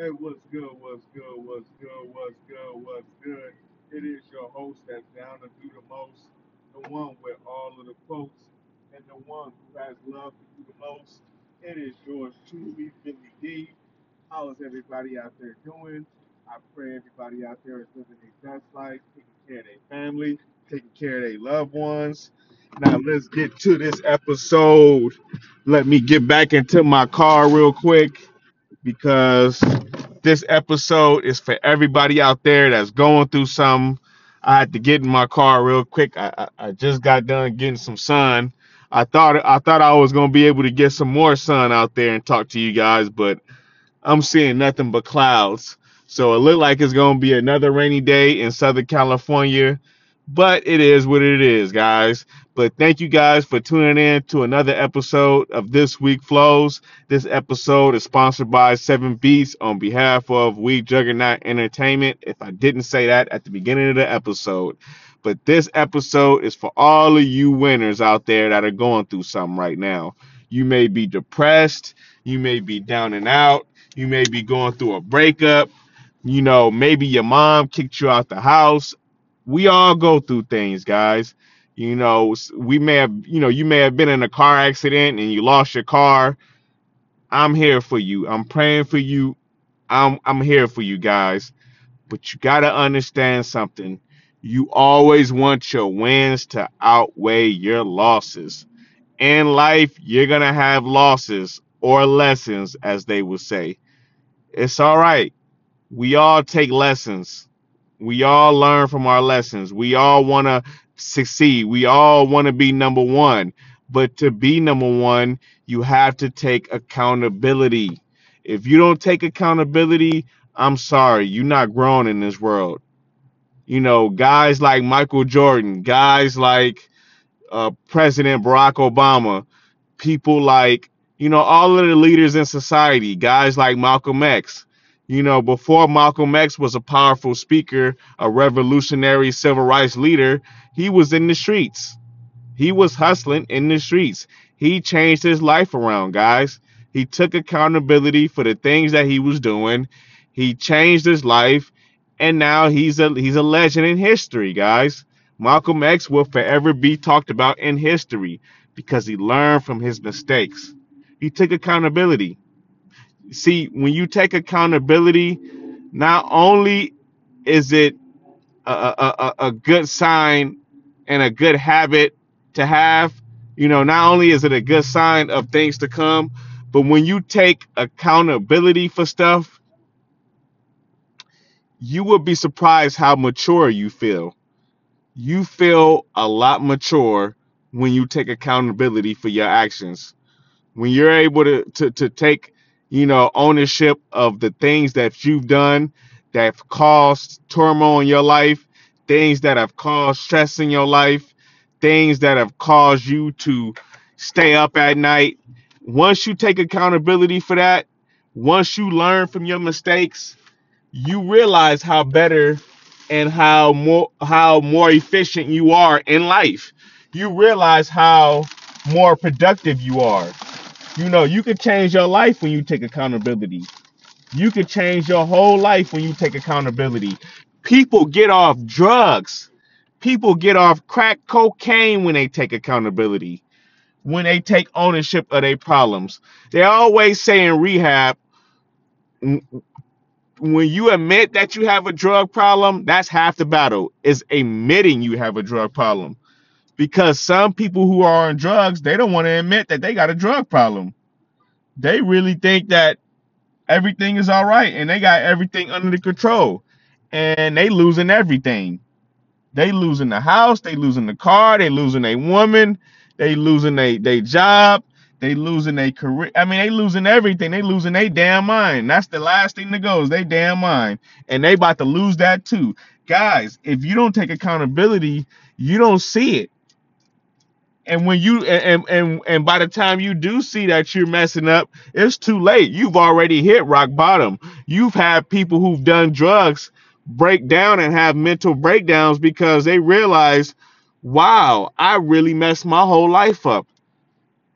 Hey, what's good, what's good, what's good, what's good, what's good? It is your host that's down to do the most, the one with all of the quotes, and the one who has love to do the most. It is yours truly, Billy D. How is everybody out there doing? I pray everybody out there is living their best life, taking care of their family, taking care of their loved ones. Now let's get to this episode. Let me get back into my car real quick, because this episode is for everybody out there that's going through something. I had to get in my car real quick. I just got done getting some sun. I thought I was going to be able to get some more sun out there and talk to you guys, but I'm seeing nothing but clouds. So it looked like it's going to be another rainy day in Southern California, but it is what it is, guys. But thank you guys for tuning in to another episode of This Week Flows. This episode is sponsored by 7 Beats on behalf of Wee Juggernaut Entertainment, if I didn't say that at the beginning of the episode. But this episode is for all of you winners out there that are going through something right now. You may be depressed. You may be down and out. You may be going through a breakup. You know, maybe your mom kicked you out the house. We all go through things, guys. You know, you may have been in a car accident and you lost your car. I'm here for you. I'm praying for you. I'm here for you guys. But you got to understand something. You always want your wins to outweigh your losses. In life, you're going to have losses or lessons, as they would say. It's all right. We all take lessons. We all learn from our lessons. We all want to succeed. We all want to be number one. But to be number one, you have to take accountability. If you don't take accountability, I'm sorry, you're not grown in this world. You know, guys like Michael Jordan, guys like President Barack Obama, people like, you know, all of the leaders in society, guys like Malcolm X. You know, before Malcolm X was a powerful speaker, a revolutionary civil rights leader, he was in the streets. He was hustling in the streets. He changed his life around, guys. He took accountability for the things that he was doing. He changed his life, and now he's a legend in history, guys. Malcolm X will forever be talked about in history because he learned from his mistakes. He took accountability. See, when you take accountability, not only is it a good sign and a good habit to have, you know, not only is it a good sign of things to come, but when you take accountability for stuff, you will be surprised how mature you feel. You feel a lot mature when you take accountability for your actions. When you're able to take, you know, ownership of the things that you've done that have caused turmoil in your life, things that have caused stress in your life, things that have caused you to stay up at night. Once you take accountability for that, once you learn from your mistakes, you realize how better and how more efficient you are in life. You realize how more productive you are. You know, you can change your life when you take accountability. You can change your whole life when you take accountability. People get off drugs. People get off crack cocaine when they take accountability, when they take ownership of their problems. They always say in rehab, when you admit that you have a drug problem, that's half the battle, is admitting you have a drug problem. Because some people who are on drugs, they don't want to admit that they got a drug problem. They really think that everything is all right and they got everything under the control. And they losing everything. They losing the house. They losing the car. They losing a woman. They losing their job. They losing a career. I mean, they losing everything. They losing their damn mind. That's the last thing that goes, their damn mind. And they about to lose that too. Guys, if you don't take accountability, you don't see it. And when you and by the time you do see that you're messing up, it's too late. You've already hit rock bottom. You've had people who've done drugs break down and have mental breakdowns because they realize, wow, I really messed my whole life up.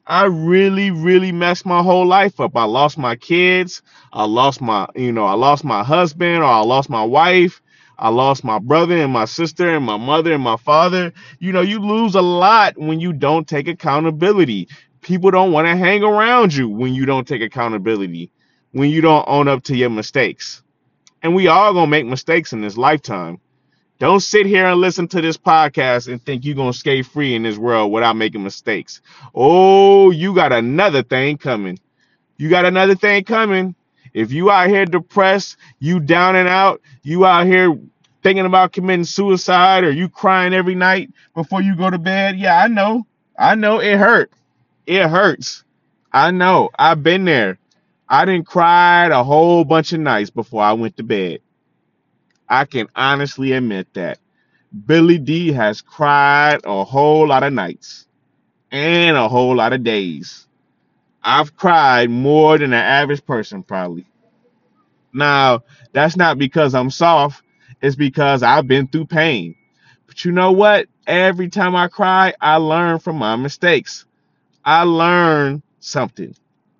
I really messed my whole life up. I lost my kids. I lost my, I lost my husband, or I lost my wife. I lost my brother and my sister and my mother and my father. You lose a lot when you don't take accountability. People don't want to hang around you when you don't take accountability, when you don't own up to your mistakes. And we all going to make mistakes in this lifetime. Don't sit here and listen to this podcast and think you're going to skate free in this world without making mistakes. Oh, you got another thing coming. If you out here depressed, you down and out, you out here thinking about committing suicide, or you crying every night before you go to bed. Yeah, I know it hurt. It hurts. I know. I've been there. I done cried a whole bunch of nights before I went to bed. I can honestly admit that. Billy D has cried a whole lot of nights and a whole lot of days. I've cried more than the average person probably. Now, that's not because I'm soft. It's because I've been through pain. But you know what? Every time I cry, I learn from my mistakes. I learn something.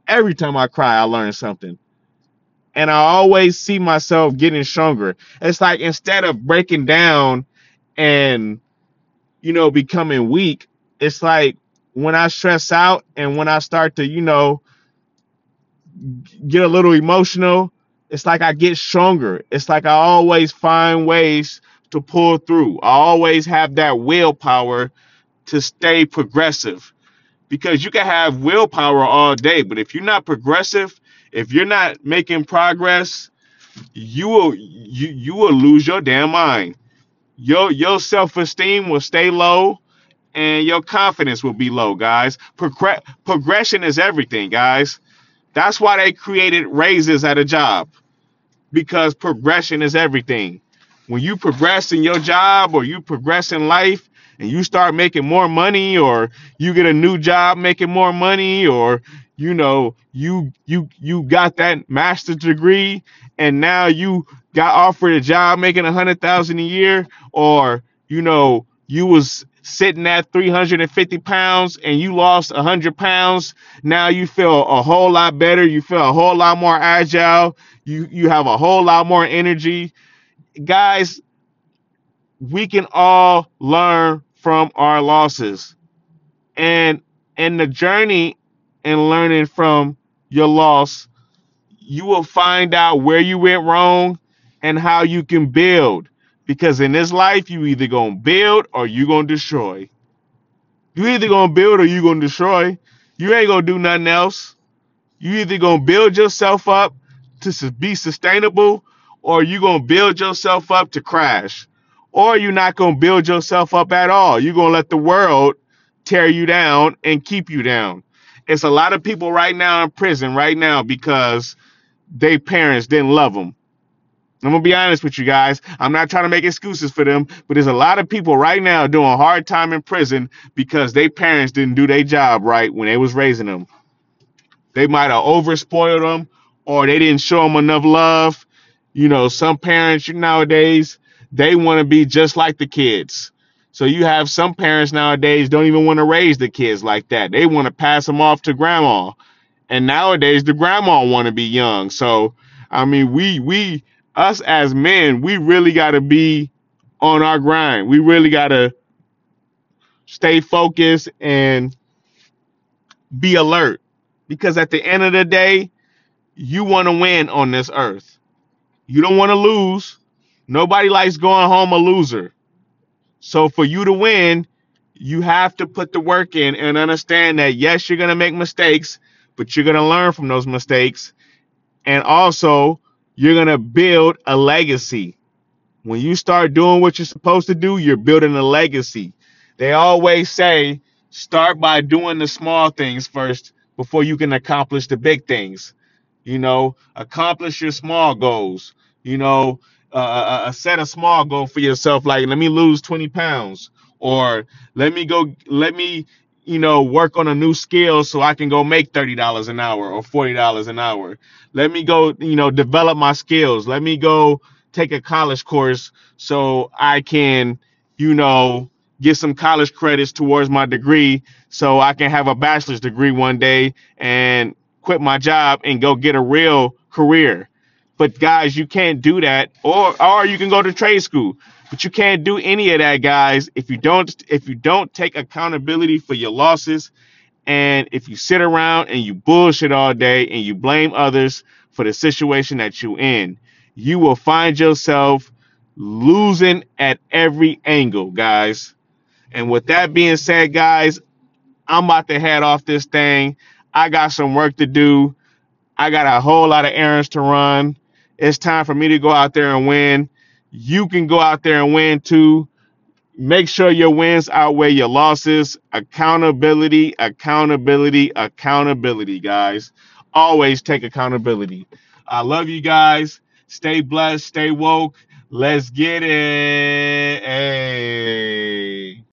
Every time I cry, I learn something. And I always see myself getting stronger. It's like, instead of breaking down and, becoming weak, it's like when I stress out and when I start to, get a little emotional, it's like I get stronger. It's like I always find ways to pull through. I always have that willpower to stay progressive, because you can have willpower all day, but if you're not progressive, if you're not making progress, you will lose your damn mind. Your self-esteem will stay low, and your confidence will be low, guys. Progression is everything, guys. That's why they created raises at a job, because progression is everything. When you progress in your job, or you progress in life, and you start making more money, or you get a new job making more money, or you got that master's degree and now you got offered a job making $100,000 a year, or you was sitting at 350 pounds and you lost 100 pounds. Now you feel a whole lot better. You feel a whole lot more agile. You have a whole lot more energy. Guys, we can all learn from our losses, and the journey. And learning from your loss, you will find out where you went wrong and how you can build. Because in this life, you either gonna build or you gonna destroy. You either gonna build or you gonna destroy. You ain't gonna do nothing else. You either gonna build yourself up to be sustainable, or you gonna build yourself up to crash. Or you're not gonna build yourself up at all. You're gonna let the world tear you down and keep you down. It's a lot of people right now in prison right now because their parents didn't love them. I'm going to be honest with you guys. I'm not trying to make excuses for them, but there's a lot of people right now doing a hard time in prison because their parents didn't do their job right when they was raising them. They might have overspoiled them, or they didn't show them enough love. Some parents nowadays, they want to be just like the kids. So you have some parents nowadays don't even want to raise the kids like that. They want to pass them off to grandma. And nowadays the grandma want to be young. So, us as men, we really got to be on our grind. We really got to stay focused and be alert, because at the end of the day, you want to win on this earth. You don't want to lose. Nobody likes going home a loser. So for you to win, you have to put the work in and understand that, yes, you're going to make mistakes, but you're going to learn from those mistakes. And also, you're going to build a legacy. When you start doing what you're supposed to do, you're building a legacy. They always say, start by doing the small things first before you can accomplish the big things. Accomplish your small goals. Set a small goal for yourself, like, let me lose 20 pounds, or let me work on a new skill so I can go make $30 an hour or $40 an hour. Let me go, develop my skills. Let me go take a college course so I can, get some college credits towards my degree so I can have a bachelor's degree one day and quit my job and go get a real career. But guys, you can't do that. Or you can go to trade school, but you can't do any of that, guys, if you don't take accountability for your losses. And if you sit around and you bullshit all day and you blame others for the situation that you're in, you will find yourself losing at every angle, guys. And with that being said, guys, I'm about to head off this thing. I got some work to do. I got a whole lot of errands to run. It's time for me to go out there and win. You can go out there and win too. Make sure your wins outweigh your losses. Accountability, accountability, accountability, guys. Always take accountability. I love you guys. Stay blessed. Stay woke. Let's get it. Hey.